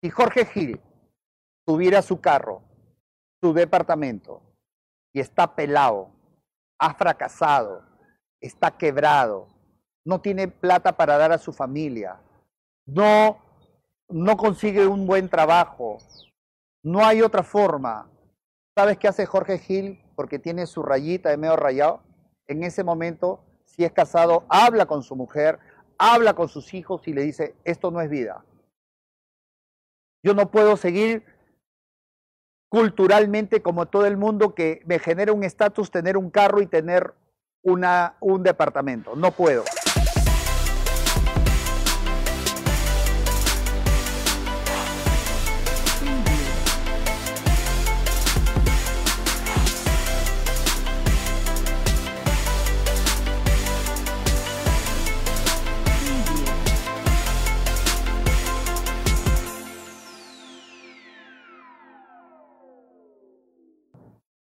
Si Jorge Gil tuviera su carro, su departamento, y está pelado, ha fracasado, está quebrado, no tiene plata para dar a su familia, no consigue un buen trabajo, no hay otra forma. ¿Sabes qué hace Jorge Gil? Porque tiene su rayita de medio rayado. En ese momento, si es casado, habla con su mujer, habla con sus hijos y le dice, esto no es vida. Yo no puedo seguir culturalmente como todo el mundo que me genera un estatus tener un carro y tener un departamento. No puedo.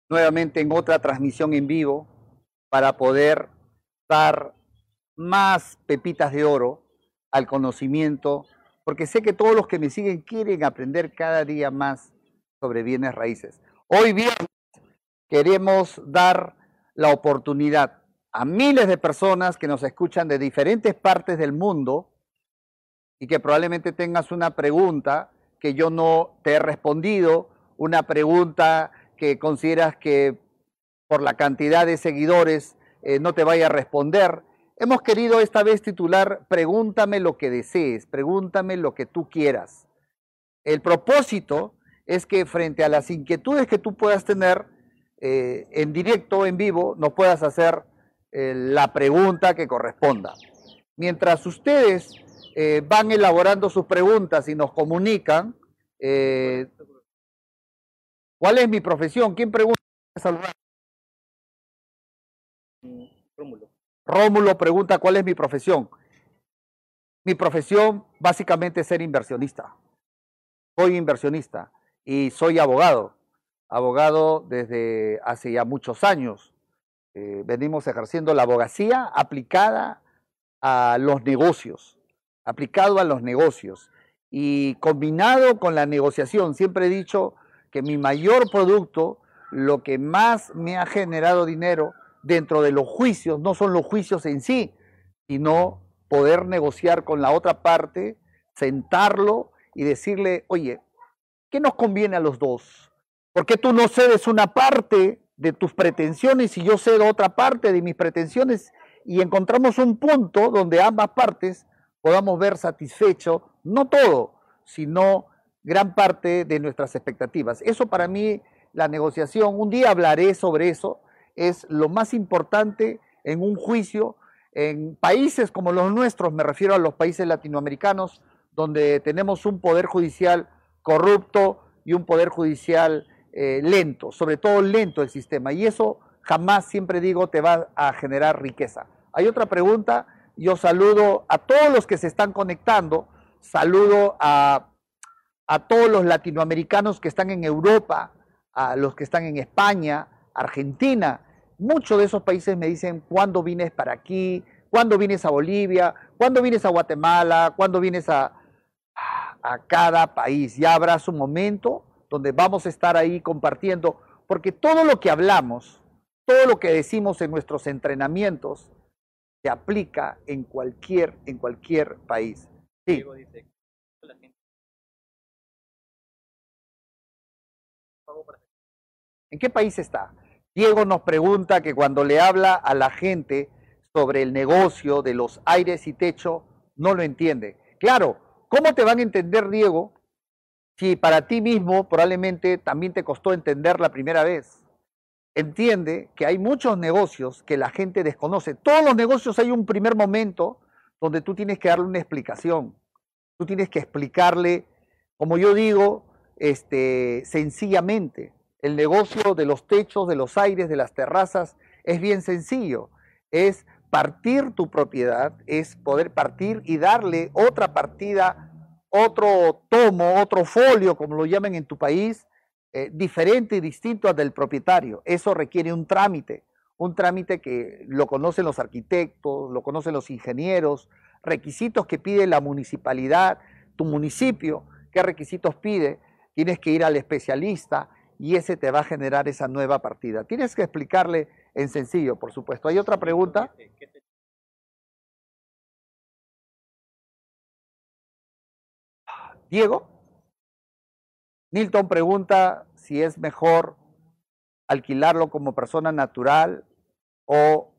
Nuevamente en otra transmisión en vivo para poder dar más pepitas de oro al conocimiento, porque sé que todos los que me siguen quieren aprender cada día más sobre bienes raíces. Hoy viernes queremos dar la oportunidad a miles de personas que nos escuchan de diferentes partes del mundo y que probablemente tengas una pregunta que yo no te he respondido, una pregunta que consideras que por la cantidad de seguidores no te vaya a responder. Hemos querido esta vez titular, pregúntame lo que desees, pregúntame lo que tú quieras. El propósito es que frente a las inquietudes que tú puedas tener, en directo, en vivo, nos puedas hacer la pregunta que corresponda. Mientras ustedes van elaborando sus preguntas y nos comunican, ¿cuál es mi profesión? ¿Quién pregunta? Rómulo. Rómulo pregunta, ¿cuál es mi profesión? Mi profesión básicamente es ser inversionista. Soy inversionista y soy abogado. Abogado desde hace ya muchos años. Venimos ejerciendo la abogacía aplicada a los negocios. Aplicado a los negocios. Y combinado con la negociación, siempre he dicho que mi mayor producto, lo que más me ha generado dinero dentro de los juicios, no son los juicios en sí, sino poder negociar con la otra parte, sentarlo y decirle, oye, ¿qué nos conviene a los dos? ¿Por qué tú no cedes una parte de tus pretensiones y yo cedo otra parte de mis pretensiones? Y encontramos un punto donde ambas partes podamos ver satisfecho, no todo, sino gran parte de nuestras expectativas. Eso para mí, la negociación, un día hablaré sobre eso, es lo más importante en un juicio, en países como los nuestros, me refiero a los países latinoamericanos, donde tenemos un poder judicial corrupto y un poder judicial lento, sobre todo lento el sistema, y eso jamás, siempre digo, te va a generar riqueza. Hay otra pregunta, yo saludo a todos los que se están conectando, saludo a todos los latinoamericanos que están en Europa, a los que están en España, Argentina. Muchos de esos países me dicen, ¿cuándo vienes para aquí? ¿Cuándo vienes a Bolivia? ¿Cuándo vienes a Guatemala? ¿Cuándo vienes a cada país? Ya habrá su momento donde vamos a estar ahí compartiendo, porque todo lo que hablamos, todo lo que decimos en nuestros entrenamientos, se aplica en cualquier país. Sí. ¿En qué país está? Diego nos pregunta que cuando le habla a la gente sobre el negocio de los aires y techo, no lo entiende. Claro, ¿cómo te van a entender, Diego, si para ti mismo probablemente también te costó entender la primera vez? Entiende que hay muchos negocios que la gente desconoce. Todos los negocios hay un primer momento donde tú tienes que darle una explicación. Tú tienes que explicarle, como yo digo, sencillamente, el negocio de los techos, de los aires, de las terrazas es bien sencillo, es partir tu propiedad, es poder partir y darle otra partida, otro tomo, otro folio, como lo llaman en tu país, diferente y distinto al del propietario. Eso requiere un trámite que lo conocen los arquitectos, lo conocen los ingenieros, requisitos que pide la municipalidad, tu municipio. qué requisitos pide, tienes que ir al especialista y ese te va a generar esa nueva partida. Tienes que explicarle en sencillo, por supuesto. ¿Hay otra pregunta? Diego. Nilton pregunta si es mejor alquilarlo como persona natural o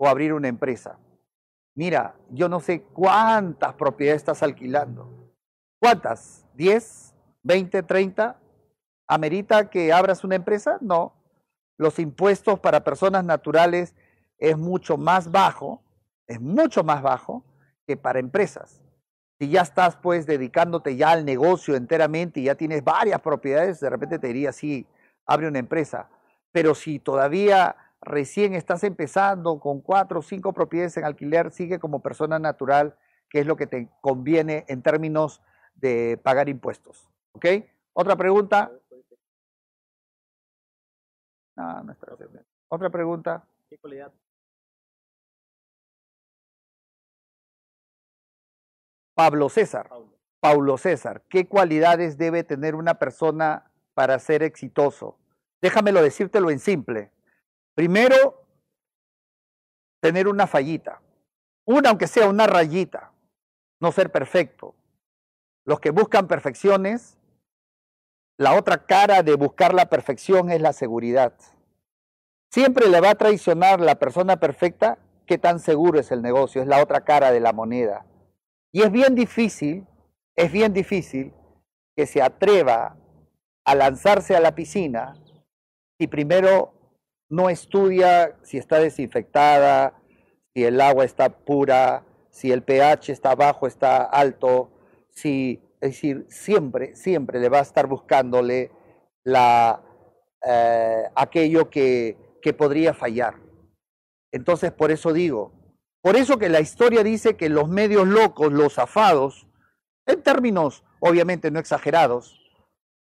abrir una empresa. Mira, yo no sé cuántas propiedades estás alquilando. ¿Cuántas? ¿10? ¿20? ¿30? ¿Amerita que abras una empresa? No. Los impuestos para personas naturales es mucho más bajo que para empresas. Si ya estás pues dedicándote ya al negocio enteramente y ya tienes varias propiedades, de repente te diría, sí, abre una empresa. Pero si todavía recién estás empezando con 4 o 5 propiedades en alquiler, sigue como persona natural, que es lo que te conviene en términos de pagar impuestos. ¿Ok? ¿Otra pregunta? No, no está bien. ¿Otra pregunta? ¿Qué calidad? Pablo César. Pablo César, ¿qué cualidades debe tener una persona para ser exitoso? Déjamelo decírtelo en simple. Primero, tener una fallita, aunque sea una rayita, no ser perfecto. Los que buscan perfecciones, la otra cara de buscar la perfección es la seguridad. Siempre le va a traicionar la persona perfecta qué tan seguro es el negocio, es la otra cara de la moneda. Y es bien difícil que se atreva a lanzarse a la piscina y primero no estudia si está desinfectada, si el agua está pura, si el pH está bajo, está alto, si, es decir, siempre le va a estar buscándole aquello que podría fallar. Entonces, por eso digo, por eso que la historia dice que los medios locos, los zafados, en términos obviamente no exagerados,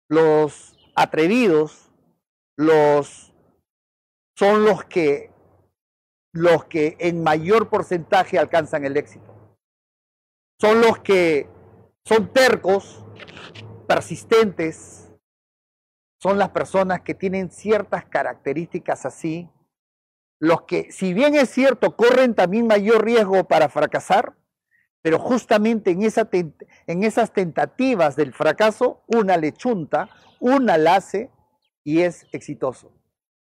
los atrevidos, son los que en mayor porcentaje alcanzan el éxito. Son los que son tercos, persistentes, son las personas que tienen ciertas características así, los que, si bien es cierto, corren también mayor riesgo para fracasar, pero justamente en esas tentativas del fracaso, una le chunta, una la hace y es exitoso.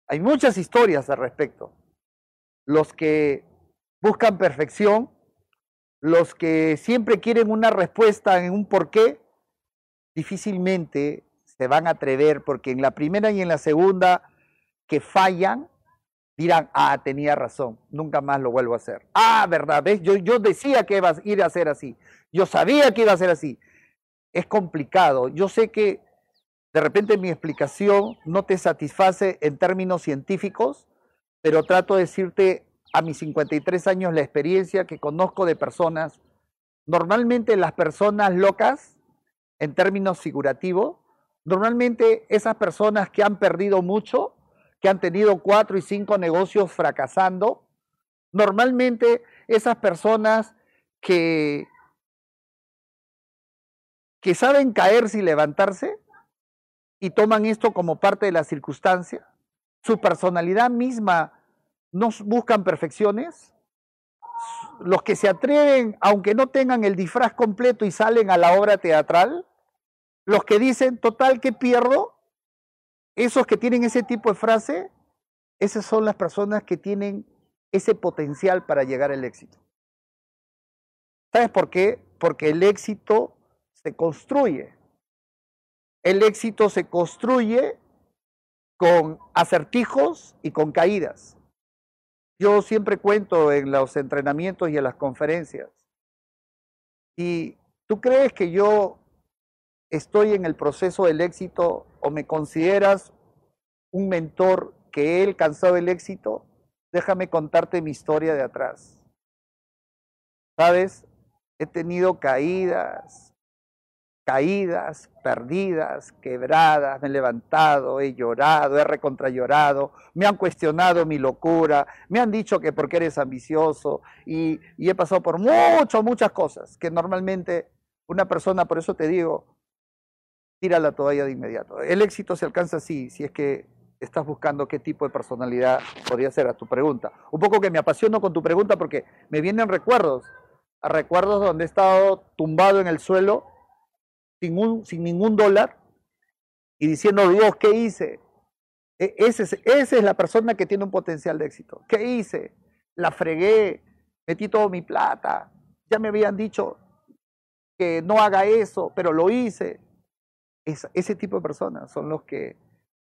Hay muchas historias al respecto. Los que buscan perfección, los que siempre quieren una respuesta en un porqué, difícilmente se van a atrever porque en la primera y en la segunda que fallan, dirán, ah, tenía razón, nunca más lo vuelvo a hacer. Ah, ¿verdad? ¿Ves? Yo decía que iba a ir a ser así. Yo sabía que iba a ser así. Es complicado. Yo sé que de repente mi explicación no te satisface en términos científicos, pero trato de decirte a mis 53 años la experiencia que conozco de personas. Normalmente las personas locas, en términos figurativos, normalmente esas personas que han perdido mucho, que han tenido 4 y 5 negocios fracasando, normalmente esas personas que saben caerse y levantarse, y toman esto como parte de la circunstancia, su personalidad misma no buscan perfecciones, los que se atreven, aunque no tengan el disfraz completo y salen a la obra teatral, los que dicen, total, ¿qué pierdo? Esos que tienen ese tipo de frase, esas son las personas que tienen ese potencial para llegar al éxito. ¿Sabes por qué? Porque el éxito se construye. El éxito se construye con acertijos y con caídas. Yo siempre cuento en los entrenamientos y en las conferencias. ¿Y tú crees que yo estoy en el proceso del éxito o me consideras un mentor que he alcanzado el éxito? Déjame contarte mi historia de atrás. ¿Sabes? He tenido caídas, perdidas, quebradas, me he levantado, he llorado, he recontrallorado, me han cuestionado mi locura, me han dicho que porque eres ambicioso y he pasado por muchas cosas que normalmente una persona, por eso te digo, tira la toalla de inmediato. El éxito se alcanza así, si es que estás buscando qué tipo de personalidad podría ser a tu pregunta. Un poco que me apasiono con tu pregunta porque me vienen recuerdos, a recuerdos donde he estado tumbado en el suelo, sin ningún dólar, y diciendo, Dios, ¿qué hice? Esa es la persona que tiene un potencial de éxito. ¿Qué hice? La fregué, metí toda mi plata, ya me habían dicho que no haga eso, pero lo hice. Ese tipo de personas son los que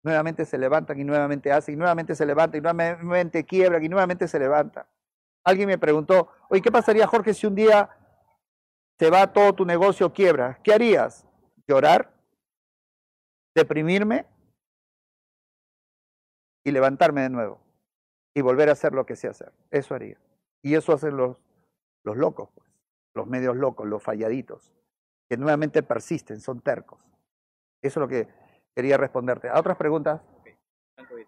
nuevamente se levantan y nuevamente hacen, y nuevamente se levantan, y nuevamente quiebran, y nuevamente se levantan. Alguien me preguntó, oye, ¿qué pasaría, Jorge, si un día se va todo tu negocio, quiebra? ¿Qué harías? ¿Llorar? ¿Deprimirme? Y levantarme de nuevo. Y volver a hacer lo que sé hacer. Eso haría. Y eso hacen los locos, pues, los medios locos, los falladitos, que nuevamente persisten, son tercos. Eso es lo que quería responderte. ¿A otras preguntas? Okay.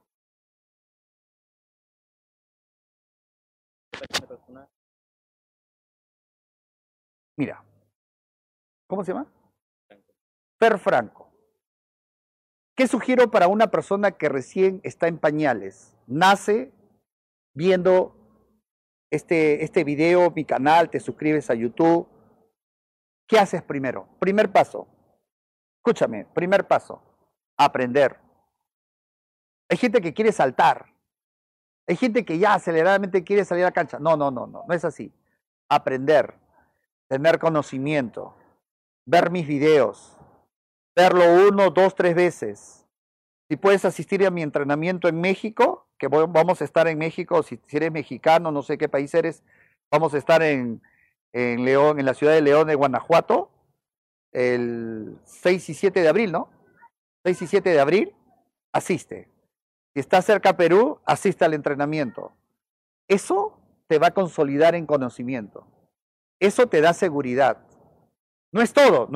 Mira, ¿cómo se llama? Fer Franco. ¿Qué sugiero para una persona que recién está en pañales? Nace viendo este video, mi canal, te suscribes a YouTube. ¿Qué haces primero? Primer paso. Escúchame, primer paso. Aprender. Hay gente que quiere saltar. Hay gente que ya aceleradamente quiere salir a la cancha. No es así. Aprender, tener conocimiento, ver mis videos, verlo 1, 2, 3 veces. Si puedes asistir a mi entrenamiento en México, que vamos a estar en México, si eres mexicano, no sé qué país eres, vamos a estar en León, en la ciudad de León de Guanajuato, el 6 y 7 de abril, ¿no? 6 y 7 de abril, asiste. Si estás cerca a Perú, asiste al entrenamiento. Eso te va a consolidar en conocimiento. Eso te da seguridad. No es todo,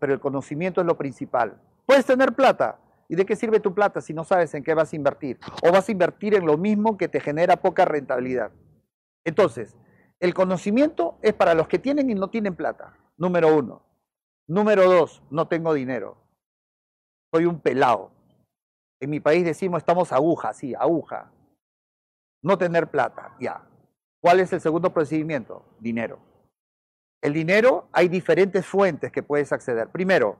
pero el conocimiento es lo principal. Puedes tener plata. ¿Y de qué sirve tu plata si no sabes en qué vas a invertir? O vas a invertir en lo mismo que te genera poca rentabilidad. Entonces, el conocimiento es para los que tienen y no tienen plata. Número 1. Número 2, no tengo dinero. Soy un pelado. En mi país decimos, estamos aguja, sí, aguja. No tener plata, ya. ¿Cuál es el segundo procedimiento? Dinero. El dinero, hay diferentes fuentes que puedes acceder. Primero,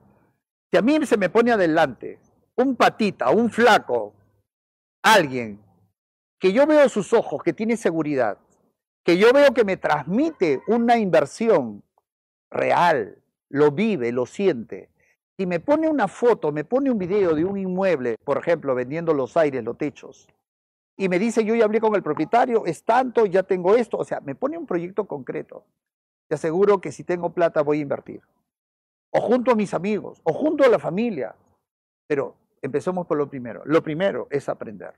si a mí se me pone adelante un patita, un flaco, alguien, que yo veo sus ojos, que tiene seguridad, que yo veo que me transmite una inversión real, lo vive, lo siente, y me pone una foto, me pone un video de un inmueble, por ejemplo, vendiendo los aires, los techos, y me dice, yo ya hablé con el propietario, es tanto, ya tengo esto, o sea, me pone un proyecto concreto. Te aseguro que si tengo plata voy a invertir. O junto a mis amigos, o junto a la familia. Pero empecemos por lo primero. Lo primero es aprender.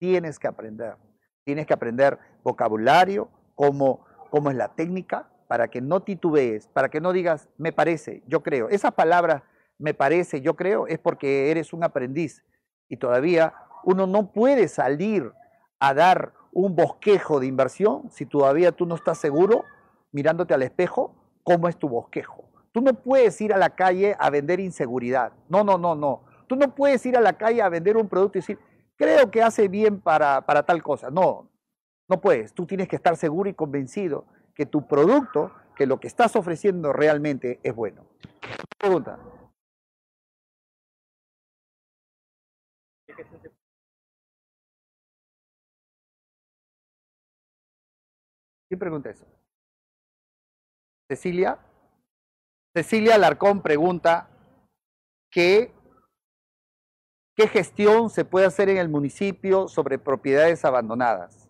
Tienes que aprender. Tienes que aprender vocabulario, cómo es la técnica, para que no titubees, para que no digas, me parece, yo creo. Esas palabras, me parece, yo creo, es porque eres un aprendiz y todavía uno no puede salir a dar un bosquejo de inversión si todavía tú no estás seguro, mirándote al espejo, cómo es tu bosquejo. Tú no puedes ir a la calle a vender inseguridad. No. Tú no puedes ir a la calle a vender un producto y decir, creo que hace bien para tal cosa. No puedes. Tú tienes que estar seguro y convencido que tu producto, que lo que estás ofreciendo realmente es bueno. Pregunta. ¿Quién pregunta eso? ¿Cecilia? Cecilia Alarcón pregunta ¿qué gestión se puede hacer en el municipio sobre propiedades abandonadas?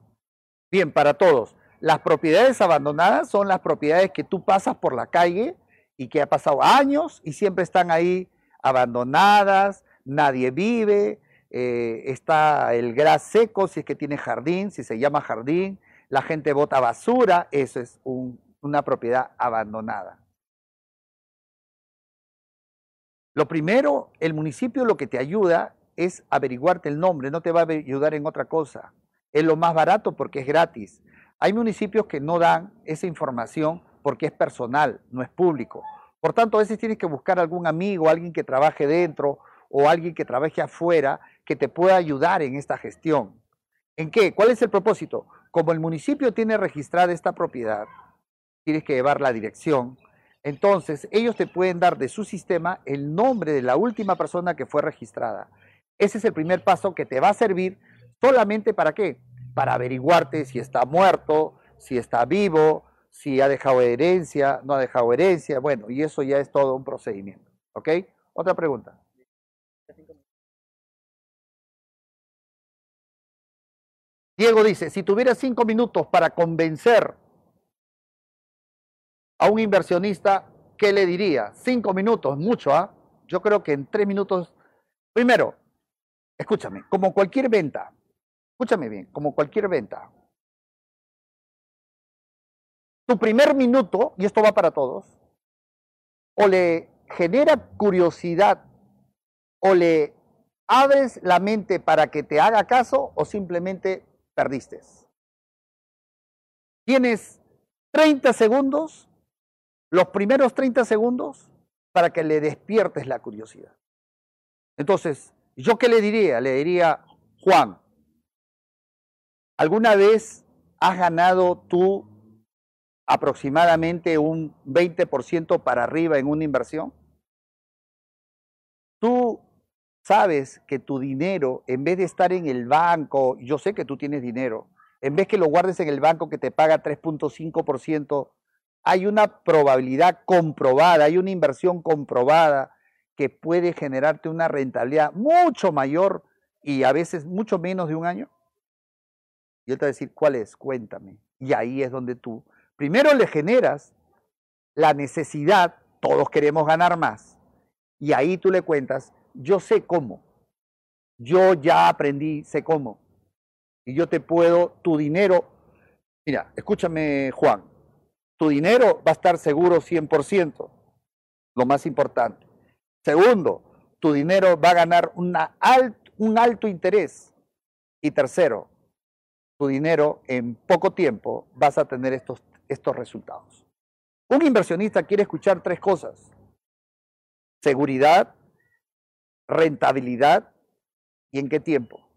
Bien, para todos. Las propiedades abandonadas son las propiedades que tú pasas por la calle y que ha pasado años y siempre están ahí abandonadas, nadie vive, está el gras seco si es que tiene jardín, si se llama jardín, la gente bota basura, eso es una propiedad abandonada. Lo primero, el municipio lo que te ayuda es averiguarte el nombre, no te va a ayudar en otra cosa. Es lo más barato porque es gratis. Hay municipios que no dan esa información porque es personal, no es público. Por tanto, a veces tienes que buscar algún amigo, alguien que trabaje dentro o alguien que trabaje afuera que te pueda ayudar en esta gestión. ¿En qué? ¿Cuál es el propósito? Como el municipio tiene registrada esta propiedad, tienes que llevar la dirección. Entonces, ellos te pueden dar de su sistema el nombre de la última persona que fue registrada. Ese es el primer paso que te va a servir solamente ¿para qué? Para averiguarte si está muerto, si está vivo, si ha dejado herencia, no ha dejado herencia. Bueno, y eso ya es todo un procedimiento. ¿Ok? Otra pregunta. Diego dice, si tuviera 5 minutos para convencer a un inversionista, ¿qué le diría? 5 minutos, mucho, ¿ah? Yo creo que en 3 minutos... Primero, escúchame, como cualquier venta, escúchame bien, como cualquier venta, tu primer minuto, y esto va para todos, o le genera curiosidad, o le abres la mente para que te haga caso, o simplemente perdiste. Tienes 30 segundos, los primeros 30 segundos, para que le despiertes la curiosidad. Entonces, ¿yo qué le diría? Le diría, Juan, ¿alguna vez has ganado tú aproximadamente un 20% para arriba en una inversión? Tú sabes que tu dinero, en vez de estar en el banco, yo sé que tú tienes dinero, en vez que lo guardes en el banco que te paga 3.5%, hay una probabilidad comprobada, hay una inversión comprobada que puede generarte una rentabilidad mucho mayor y a veces mucho menos de un año. Y él te va a decir, ¿cuál es? Cuéntame. Y ahí es donde tú, primero le generas la necesidad, todos queremos ganar más. Y ahí tú le cuentas, yo sé cómo, yo ya aprendí, sé cómo. Y yo te puedo, tu dinero, mira, escúchame Juan, tu dinero va a estar seguro 100%, lo más importante. Segundo, tu dinero va a ganar un alto interés. Y tercero, tu dinero en poco tiempo vas a tener estos resultados. Un inversionista quiere escuchar 3 cosas. Seguridad, rentabilidad y en qué tiempo.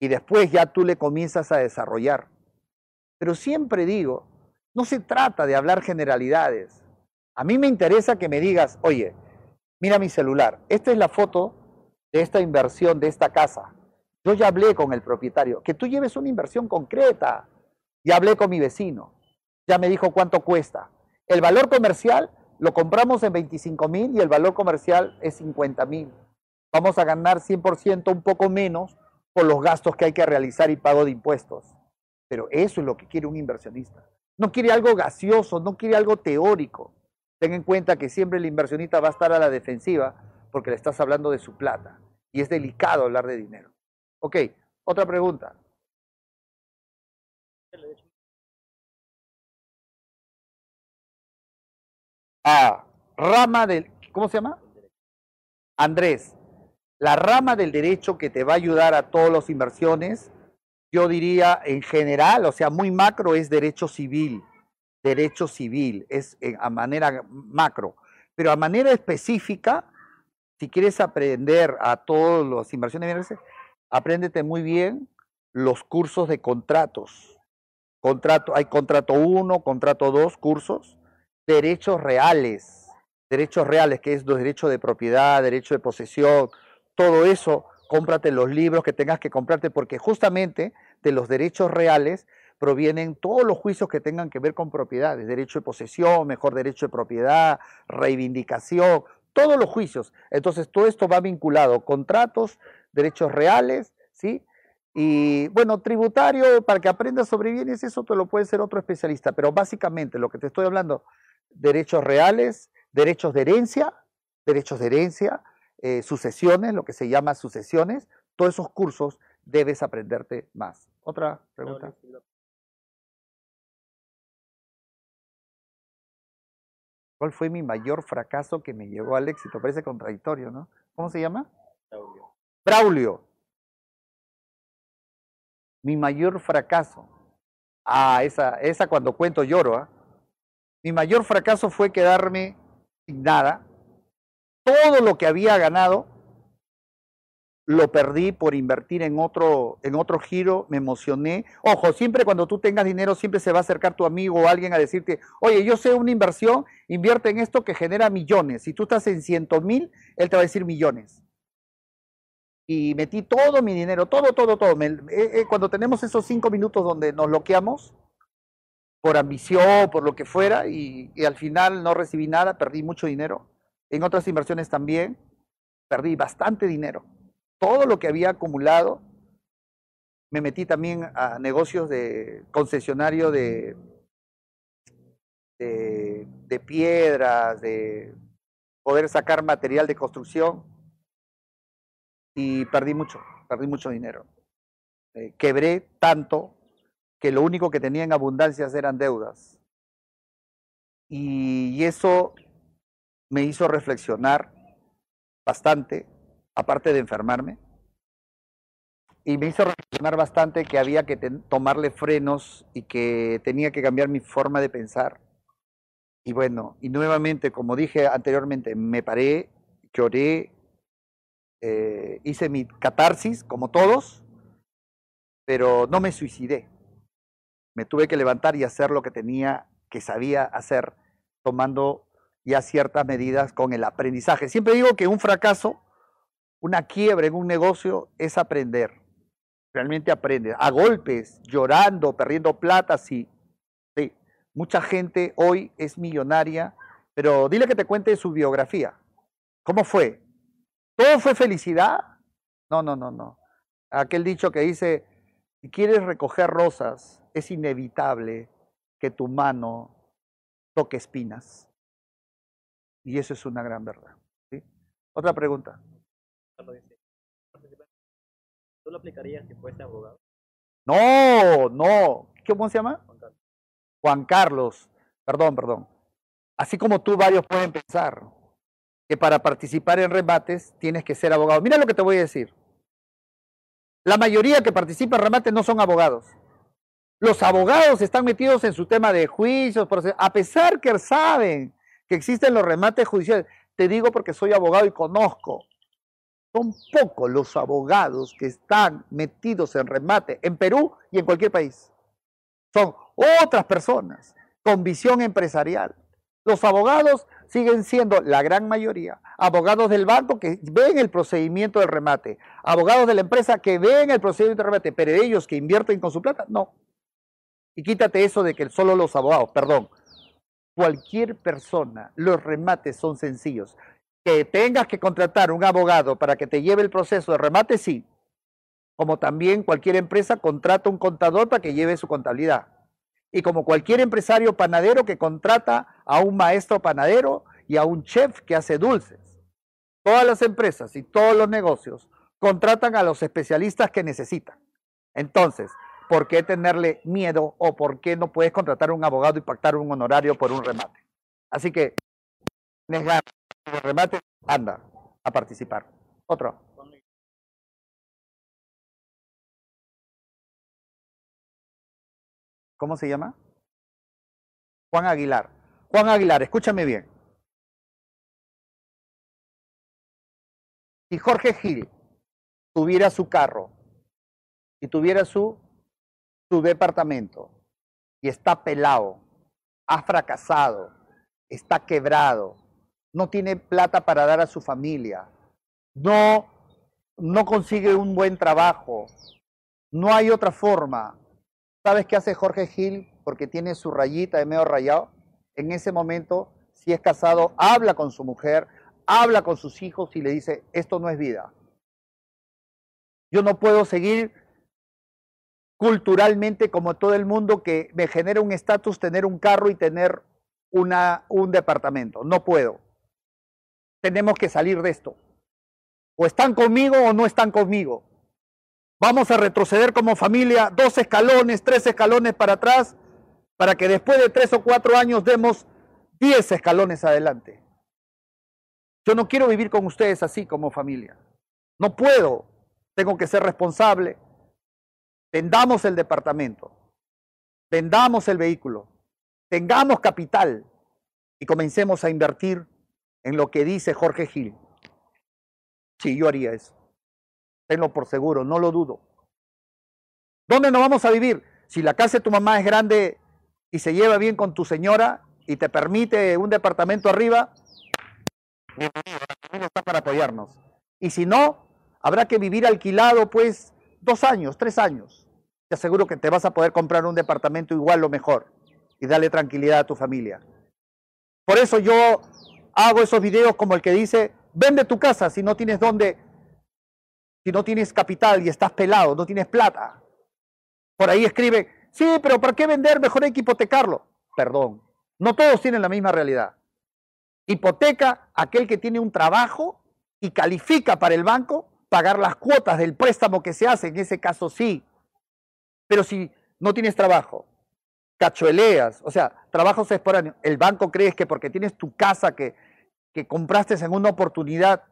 Y después ya tú le comienzas a desarrollar. Pero siempre digo, no se trata de hablar generalidades. A mí me interesa que me digas, oye, mira mi celular, esta es la foto de esta inversión, de esta casa. Yo ya hablé con el propietario, que tú lleves una inversión concreta. Ya hablé con mi vecino, ya me dijo cuánto cuesta. El valor comercial lo compramos en 25.000 y el valor comercial es 50.000. Vamos a ganar 100%, un poco menos, por los gastos que hay que realizar y pago de impuestos. Pero eso es lo que quiere un inversionista. No quiere algo gaseoso, no quiere algo teórico. Ten en cuenta que siempre el inversionista va a estar a la defensiva porque le estás hablando de su plata. Y es delicado hablar de dinero. Ok, otra pregunta. Rama del... ¿Cómo se llama? Andrés. La rama del derecho que te va a ayudar a todas las inversiones, yo diría en general, o sea, muy macro, es derecho civil. Derecho civil, es a manera macro, pero a manera específica, si quieres aprender a todos los inversiones, apréndete muy bien los cursos de contratos. Hay contrato 1, contrato 2, cursos, derechos reales que es los derechos de propiedad, derecho de posesión, todo eso, cómprate los libros que tengas que comprarte porque justamente de los derechos reales provienen todos los juicios que tengan que ver con propiedades, derecho de posesión, mejor derecho de propiedad, reivindicación, todos los juicios. Entonces, todo esto va vinculado, contratos, derechos reales, ¿sí? Y, bueno, tributario, para que aprendas sobre bienes, eso te lo puede hacer otro especialista, pero básicamente lo que te estoy hablando, derechos reales, derechos de herencia, sucesiones, lo que se llama sucesiones, todos esos cursos debes aprenderte más. ¿Otra pregunta? ¿Cuál fue mi mayor fracaso que me llevó al éxito? Parece contradictorio, ¿no? ¿Cómo se llama? Braulio. Braulio. Mi mayor fracaso. Esa cuando cuento lloro, ¿ah? Mi mayor fracaso fue quedarme asignada, todo lo que había ganado lo perdí por invertir en otro giro, me emocioné. Ojo, siempre cuando tú tengas dinero, siempre se va a acercar tu amigo o alguien a decirte, oye, yo sé una inversión, invierte en esto que genera millones. Si tú estás en 100,000, él te va a decir millones. Y metí todo mi dinero, todo. Cuando tenemos esos 5 minutos donde nos bloqueamos, por ambición, por lo que fuera, y al final no recibí nada, perdí mucho dinero. En otras inversiones también perdí bastante dinero. Todo lo que había acumulado, me metí también a negocios de concesionario de piedras, de poder sacar material de construcción, y perdí mucho dinero. Quebré tanto que lo único que tenía en abundancia eran deudas. Y eso me hizo reflexionar bastante, aparte de enfermarme, y me hizo reflexionar bastante que había que tomarle frenos y que tenía que cambiar mi forma de pensar. Y bueno, y nuevamente, como dije anteriormente, me paré, lloré, hice mi catarsis, como todos, pero no me suicidé. Me tuve que levantar y hacer lo que sabía hacer, tomando ya ciertas medidas con el aprendizaje. Siempre digo que un fracaso, una quiebra en un negocio es aprender. Realmente aprendes. A golpes, llorando, perdiendo plata, sí. Sí. Mucha gente hoy es millonaria, pero dile que te cuente su biografía. ¿Cómo fue? ¿Todo fue felicidad? No. Aquel dicho que dice, si quieres recoger rosas, es inevitable que tu mano toque espinas. Y eso es una gran verdad, ¿sí? Otra pregunta. ¿Tú lo aplicarías si fuese abogado? No. ¿Cómo se llama? Juan Carlos. Perdón. Así como tú, varios pueden pensar que para participar en remates tienes que ser abogado. Mira lo que te voy a decir. La mayoría que participa en remates no son abogados. Los abogados están metidos en su tema de juicios, procesos, a pesar que saben que existen los remates judiciales. Te digo porque soy abogado y conozco. Son pocos los abogados que están metidos en remate en Perú y en cualquier país. Son otras personas con visión empresarial. Los abogados siguen siendo la gran mayoría. Abogados del banco que ven el procedimiento del remate. Abogados de la empresa que ven el procedimiento del remate, pero ellos que invierten con su plata, no. Y quítate eso de que solo los abogados, perdón, cualquier persona, los remates son sencillos. Que tengas que contratar un abogado para que te lleve el proceso de remate, sí. Como también cualquier empresa contrata un contador para que lleve su contabilidad. Y como cualquier empresario panadero que contrata a un maestro panadero y a un chef que hace dulces. Todas las empresas y todos los negocios contratan a los especialistas que necesitan. Entonces, ¿por qué tenerle miedo o por qué no puedes contratar a un abogado y pactar un honorario por un remate? Así que, negar el remate, anda a participar. Otro. ¿Cómo se llama? Juan Aguilar. Juan Aguilar, escúchame bien. Si Jorge Gil tuviera su carro y tuviera su departamento y está pelado, ha fracasado, está quebrado, no tiene plata para dar a su familia, no consigue un buen trabajo, no hay otra forma. ¿Sabes qué hace Jorge Gil? Porque tiene su rayita de medio rayado. En ese momento, si es casado, habla con su mujer, habla con sus hijos y le dice, esto no es vida. Yo no puedo seguir culturalmente como todo el mundo que me genera un estatus tener un carro y tener un departamento. No puedo. Tenemos que salir de esto. O están conmigo o no están conmigo. Vamos a retroceder como familia 2 escalones, 3 escalones para atrás, para que después de 3 o 4 años demos 10 escalones adelante. Yo no quiero vivir con ustedes así como familia. No puedo. Tengo que ser responsable. Vendamos el departamento. Vendamos el vehículo. Tengamos capital y comencemos a invertir en lo que dice Jorge Gil. Sí, yo haría eso. Tenlo por seguro, no lo dudo. ¿Dónde nos vamos a vivir? Si la casa de tu mamá es grande y se lleva bien con tu señora y te permite un departamento arriba, bienvenido, la familia está para apoyarnos. Y si no, habrá que vivir alquilado, pues, 2 años, 3 años. Te aseguro que te vas a poder comprar un departamento igual o mejor y darle tranquilidad a tu familia. Por eso yo hago esos videos como el que dice, vende tu casa si no tienes dónde, si no tienes capital y estás pelado, no tienes plata. Por ahí escriben, sí, pero ¿para qué vender? Mejor hay que hipotecarlo. Perdón, no todos tienen la misma realidad. Hipoteca aquel que tiene un trabajo y califica para el banco pagar las cuotas del préstamo que se hace, en ese caso sí. Pero si no tienes trabajo, cachueleas, o sea, trabajos esporádicos, el banco crees que porque tienes tu casa que compraste en una oportunidad,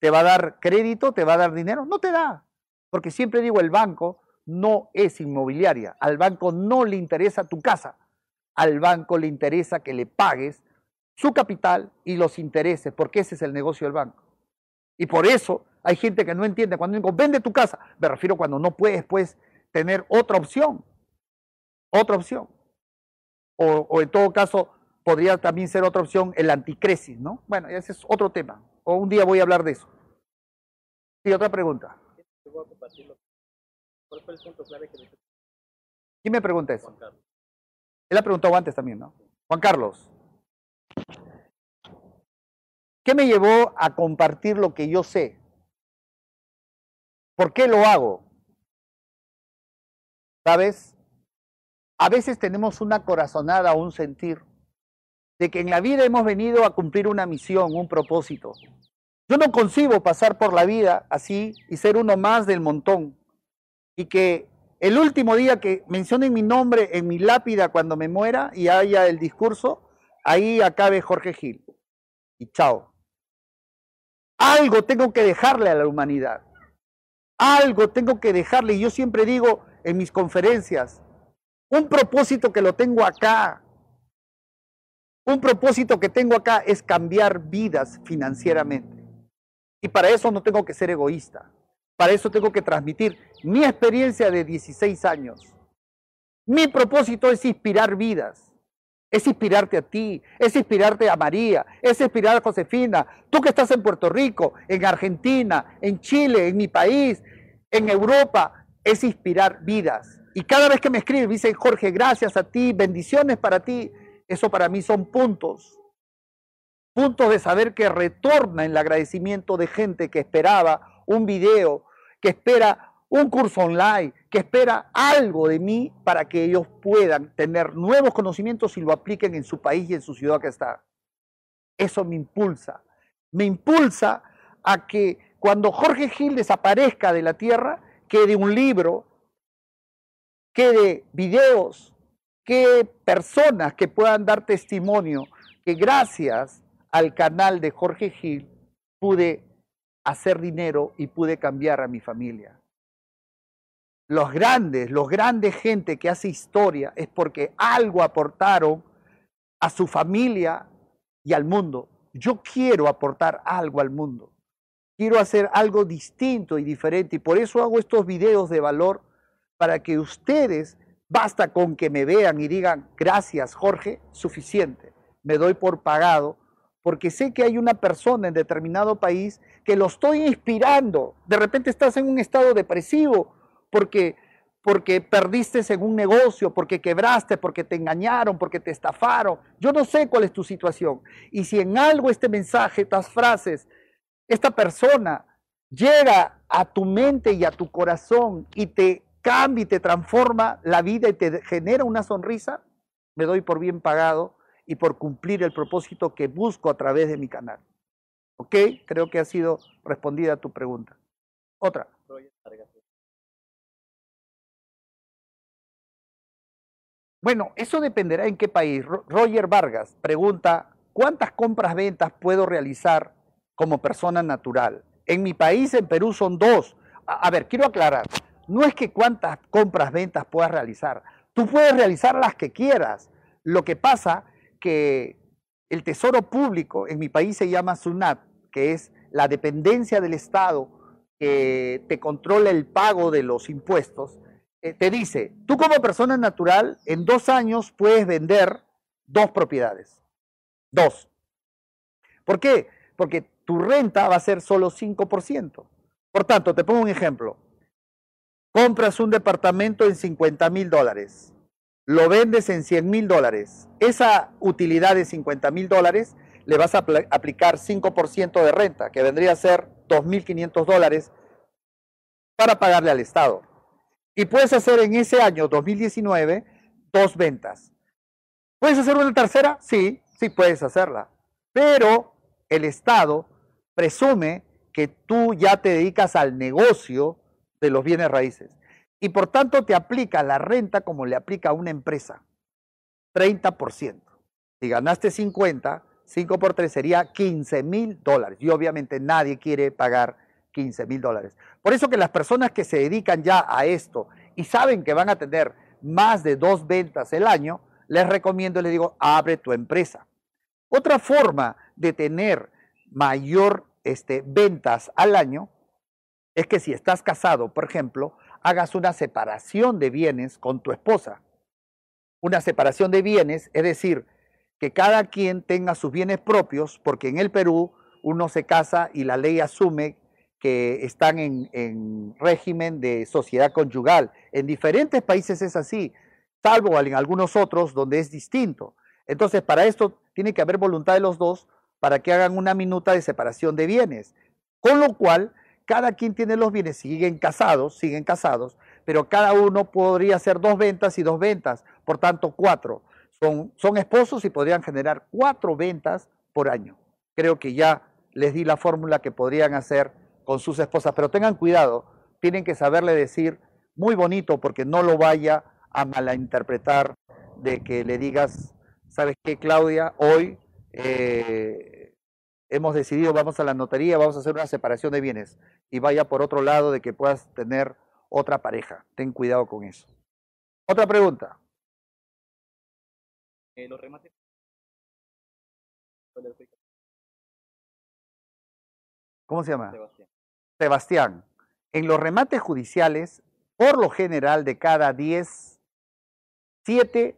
te va a dar crédito, te va a dar dinero, no te da. Porque siempre digo, el banco no es inmobiliaria, al banco no le interesa tu casa, al banco le interesa que le pagues su capital y los intereses, porque ese es el negocio del banco. Y por eso hay gente que no entiende, cuando digo, vende tu casa, me refiero cuando no puedes, pues, tener otra opción, o en todo caso podría también ser otra opción el anticresis, ¿no? Bueno, ese es otro tema, o un día voy a hablar de eso. Y otra pregunta. ¿Cuál fue el punto clave que le... ¿Quién me pregunta eso? Juan Carlos. Él ha preguntado antes también, ¿no? Sí. Juan Carlos, ¿qué me llevó a compartir lo que yo sé? ¿Por qué lo hago? ¿Sabes? A veces tenemos una corazonada o un sentir de que en la vida hemos venido a cumplir una misión, un propósito. Yo no concibo pasar por la vida así y ser uno más del montón. Y que el último día que mencionen mi nombre en mi lápida cuando me muera y haya el discurso, ahí acabe Jorge Gil. Y chao. Algo tengo que dejarle a la humanidad. Algo tengo que dejarle. Y yo siempre digo en mis conferencias, un propósito que lo tengo acá, un propósito que tengo acá es cambiar vidas financieramente. Y para eso no tengo que ser egoísta, para eso tengo que transmitir mi experiencia de 16 años. Mi propósito es inspirar vidas, es inspirarte a ti, es inspirarte a María, es inspirar a Josefina, tú que estás en Puerto Rico, en Argentina, en Chile, en mi país, en Europa. Es inspirar vidas. Y cada vez que me escriben, dicen, Jorge, gracias a ti, bendiciones para ti. Eso para mí son puntos. Puntos de saber que retorna en el agradecimiento de gente que esperaba un video, que espera un curso online, que espera algo de mí para que ellos puedan tener nuevos conocimientos y lo apliquen en su país y en su ciudad que está. Eso me impulsa. Me impulsa a que cuando Jorge Gil desaparezca de la tierra, quede un libro, quede videos, quede personas que puedan dar testimonio que gracias al canal de Jorge Gil pude hacer dinero y pude cambiar a mi familia. Los grandes gente que hace historia es porque algo aportaron a su familia y al mundo. Yo quiero aportar algo al mundo. Quiero hacer algo distinto y diferente y por eso hago estos videos de valor para que ustedes, basta con que me vean y digan gracias Jorge, suficiente, me doy por pagado porque sé que hay una persona en determinado país que lo estoy inspirando. De repente estás en un estado depresivo porque perdiste en un negocio, porque quebraste, porque te engañaron, porque te estafaron. Yo no sé cuál es tu situación y si en algo este mensaje, estas frases, esta persona llega a tu mente y a tu corazón y te cambia y te transforma la vida y te genera una sonrisa, me doy por bien pagado y por cumplir el propósito que busco a través de mi canal. ¿Ok? Creo que ha sido respondida tu pregunta. Otra. Bueno, eso dependerá en qué país. Roger Vargas pregunta, ¿cuántas compras-ventas puedo realizar como persona natural? En mi país, en Perú, son 2. A ver, quiero aclarar, no es que cuántas compras, ventas puedas realizar. Tú puedes realizar las que quieras. Lo que pasa que El tesoro público en mi país se llama SUNAT, que es la dependencia del Estado que te controla el pago de los impuestos. Te dice, tú como persona natural en 2 años puedes vender 2 propiedades. 2. ¿Por qué? Porque tu renta va a ser solo 5%. Por tanto, te pongo un ejemplo. Compras un departamento en $50,000, lo vendes en $100,000. Esa utilidad de $50,000 le vas a aplicar 5% de renta, que vendría a ser $2,500 para pagarle al Estado. Y puedes hacer en ese año 2019 2 ventas. ¿Puedes hacer una tercera? Sí, sí puedes hacerla. Pero el Estado presume que tú ya te dedicas al negocio de los bienes raíces. Y por tanto te aplica la renta como le aplica a una empresa. 30%. Si ganaste 50, 5 por 3 sería $15,000. Y obviamente nadie quiere pagar $15,000. Por eso que las personas que se dedican ya a esto y saben que van a tener más de 2 ventas el año, les recomiendo y les digo, abre tu empresa. Otra forma de tener mayor ventas al año es que si estás casado, por ejemplo, hagas una separación de bienes con tu esposa. Una separación de bienes, es decir, que cada quien tenga sus bienes propios, porque en el Perú uno se casa y la ley asume que están en régimen de sociedad conyugal. En diferentes países es así, salvo en algunos otros donde es distinto. Entonces, para esto tiene que haber voluntad de los dos para que hagan una minuta de separación de bienes. Con lo cual, cada quien tiene los bienes, siguen casados, pero cada uno podría hacer 2 ventas y 2 ventas, por tanto 4. Son esposos y podrían generar 4 ventas por año. Creo que ya les di la fórmula que podrían hacer con sus esposas, pero tengan cuidado, tienen que saberle decir muy bonito porque no lo vaya a malinterpretar de que le digas, ¿sabes qué, Claudia? Hoy hemos decidido, vamos a la notaría, vamos a hacer una separación de bienes y vaya por otro lado de que puedas tener otra pareja. Ten cuidado con eso. Otra pregunta. Los remates. ¿Cómo se llama? Sebastián. Sebastián, en los remates judiciales, por lo general de cada 10, 7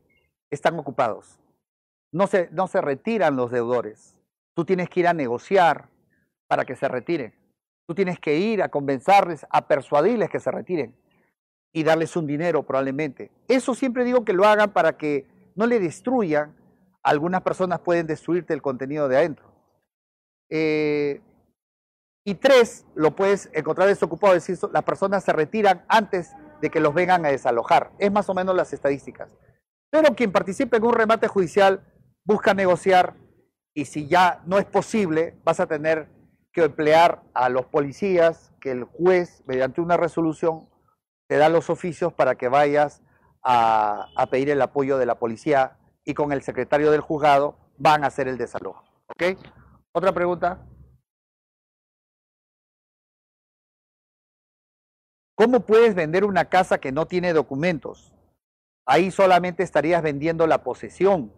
están ocupados. No se retiran los deudores. Tú tienes que ir a negociar para que se retiren. Tú tienes que ir a convencerles, a persuadirles que se retiren y darles un dinero probablemente. Eso siempre digo que lo hagan para que no le destruyan. Algunas personas pueden destruirte el contenido de adentro. Y 3, lo puedes encontrar desocupado, es decir, las personas se retiran antes de que los vengan a desalojar. Es más o menos las estadísticas. Pero quien participe en un remate judicial busca negociar y si ya no es posible, vas a tener que emplear a los policías, que el juez, mediante una resolución, te da los oficios para que vayas a pedir el apoyo de la policía y con el secretario del juzgado van a hacer el desalojo. ¿Ok? ¿Otra pregunta? ¿Cómo puedes vender una casa que no tiene documentos? Ahí solamente estarías vendiendo la posesión.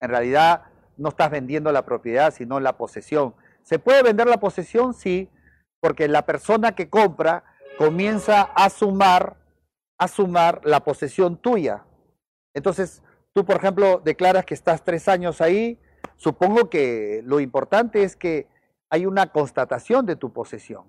En realidad no estás vendiendo la propiedad, sino la posesión. ¿Se puede vender la posesión? Sí, porque la persona que compra comienza a sumar la posesión tuya. Entonces, tú, por ejemplo, declaras que estás 3 años ahí. Supongo que lo importante es que hay una constatación de tu posesión.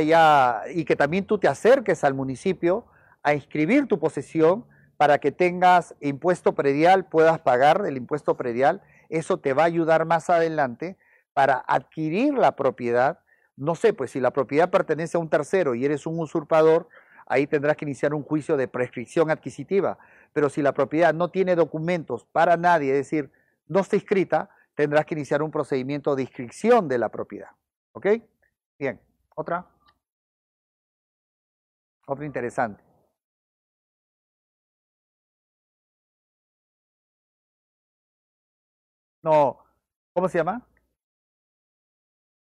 Y que también tú te acerques al municipio a inscribir tu posesión para que tengas impuesto predial, puedas pagar el impuesto predial. Eso te va a ayudar más adelante para adquirir la propiedad. No sé, pues si la propiedad pertenece a un tercero y eres un usurpador, ahí tendrás que iniciar un juicio de prescripción adquisitiva. Pero si la propiedad no tiene documentos para nadie, es decir, no está inscrita, tendrás que iniciar un procedimiento de inscripción de la propiedad. ¿Ok? Bien, otra. Otro interesante. No, ¿cómo se llama?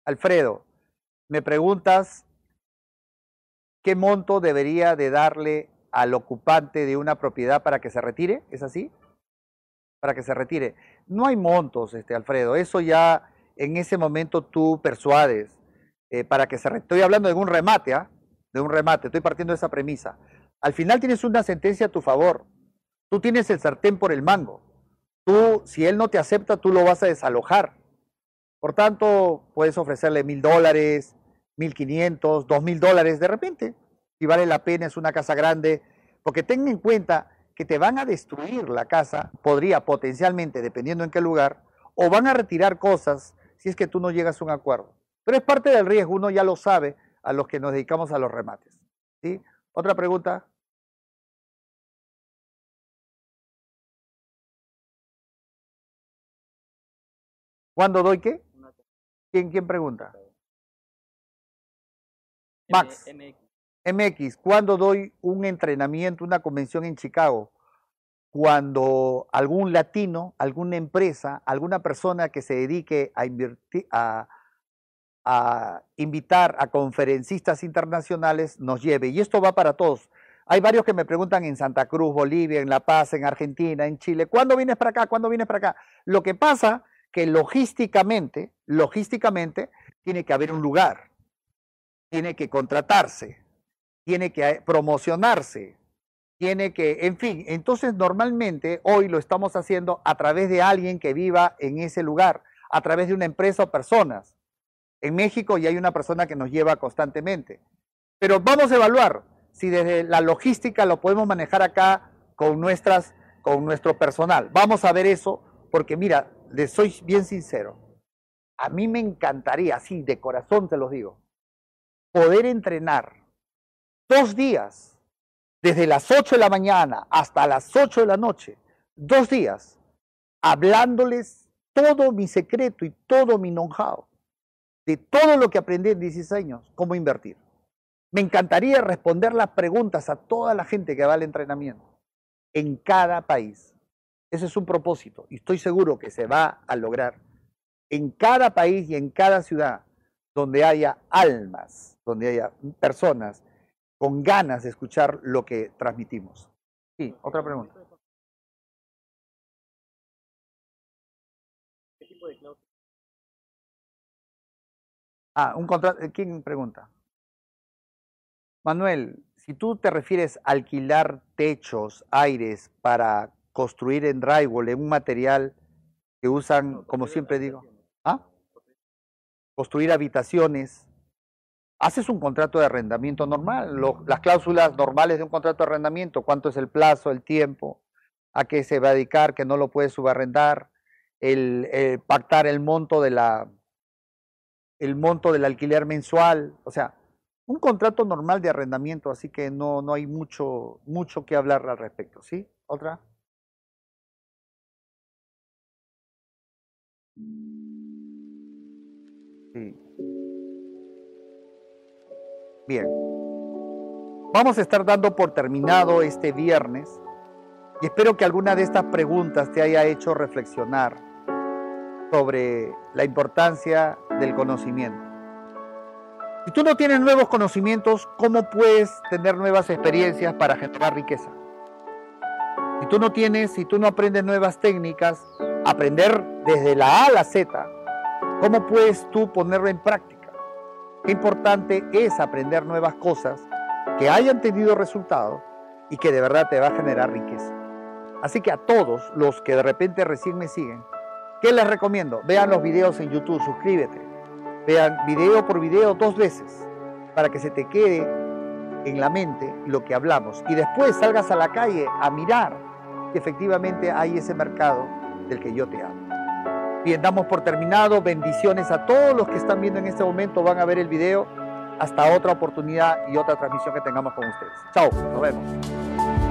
Alfredo, me preguntas qué monto debería de darle al ocupante de una propiedad para que se retire, ¿es así? Para que se retire. No hay montos, Alfredo, eso ya en ese momento tú persuades para que se... Estoy hablando de un remate, de un remate, estoy partiendo de esa premisa. Al final tienes una sentencia a tu favor, tú tienes el sartén por el mango, tú, si él no te acepta, tú lo vas a desalojar. Por tanto, puedes ofrecerle $1,000, $1,500, $2,000 de repente, si vale la pena, es una casa grande, porque ten en cuenta que te van a destruir la casa, podría potencialmente, dependiendo en qué lugar, o van a retirar cosas si es que tú no llegas a un acuerdo. Pero es parte del riesgo, uno ya lo sabe, a los que nos dedicamos a los remates, ¿sí? ¿Otra pregunta? ¿Cuándo doy qué? ¿Quién pregunta? Max. MX, ¿cuándo doy un entrenamiento, una convención en Chicago? Cuando algún latino, alguna empresa, alguna persona que se dedique a invitar a conferencistas internacionales nos lleve. Y esto va para todos. Hay varios que me preguntan en Santa Cruz, Bolivia, en La Paz, en Argentina, en Chile. ¿Cuándo vienes para acá? ¿Cuándo vienes para acá? Lo que pasa que logísticamente, tiene que haber un lugar. Tiene que contratarse. Tiene que promocionarse, tiene que, en fin, entonces normalmente hoy lo estamos haciendo a través de alguien que viva en ese lugar, a través de una empresa o personas. En México ya hay una persona que nos lleva constantemente. Pero vamos a evaluar si desde la logística lo podemos manejar acá con nuestro personal. Vamos a ver eso, porque mira, les soy bien sincero, a mí me encantaría, así de corazón te los digo, poder entrenar 2 días, desde las 8 de la mañana hasta las 8 de la noche, 2 días, hablándoles todo mi secreto y todo mi know-how, de todo lo que aprendí en 16 años, cómo invertir. Me encantaría responder las preguntas a toda la gente que va al entrenamiento, en cada país. Ese es un propósito, y estoy seguro que se va a lograr. En cada país y en cada ciudad, donde haya almas, donde haya personas con ganas de escuchar lo que transmitimos. Sí, otra pregunta. ¿Qué tipo de cláusula? Un contrato. ¿Quién pregunta? Manuel, si tú te refieres a alquilar techos, aires para construir en drywall, en un material que usan, no, como siempre digo, construir habitaciones. Haces un contrato de arrendamiento normal, las cláusulas normales de un contrato de arrendamiento, cuánto es el plazo, el tiempo, a qué se va a dedicar, que no lo puedes subarrendar, pactar el monto del alquiler mensual, o sea, un contrato normal de arrendamiento, así que no hay mucho que hablar al respecto, ¿sí? ¿Otra? Sí. Bien, vamos a estar dando por terminado este viernes y espero que alguna de estas preguntas te haya hecho reflexionar sobre la importancia del conocimiento. Si tú no tienes nuevos conocimientos, ¿cómo puedes tener nuevas experiencias para generar riqueza? Si tú no aprendes nuevas técnicas, aprender desde la A a la Z, ¿cómo puedes tú ponerlo en práctica? Qué importante es aprender nuevas cosas que hayan tenido resultado y que de verdad te va a generar riqueza. Así que a todos los que de repente recién me siguen, ¿qué les recomiendo? Vean los videos en YouTube, suscríbete. Vean video por video 2 veces para que se te quede en la mente lo que hablamos. Y después salgas a la calle a mirar que efectivamente hay ese mercado del que yo te hablo. Bien, damos por terminado. Bendiciones a todos los que están viendo en este momento. Van a ver el video. Hasta otra oportunidad y otra transmisión que tengamos con ustedes. Chao, nos vemos.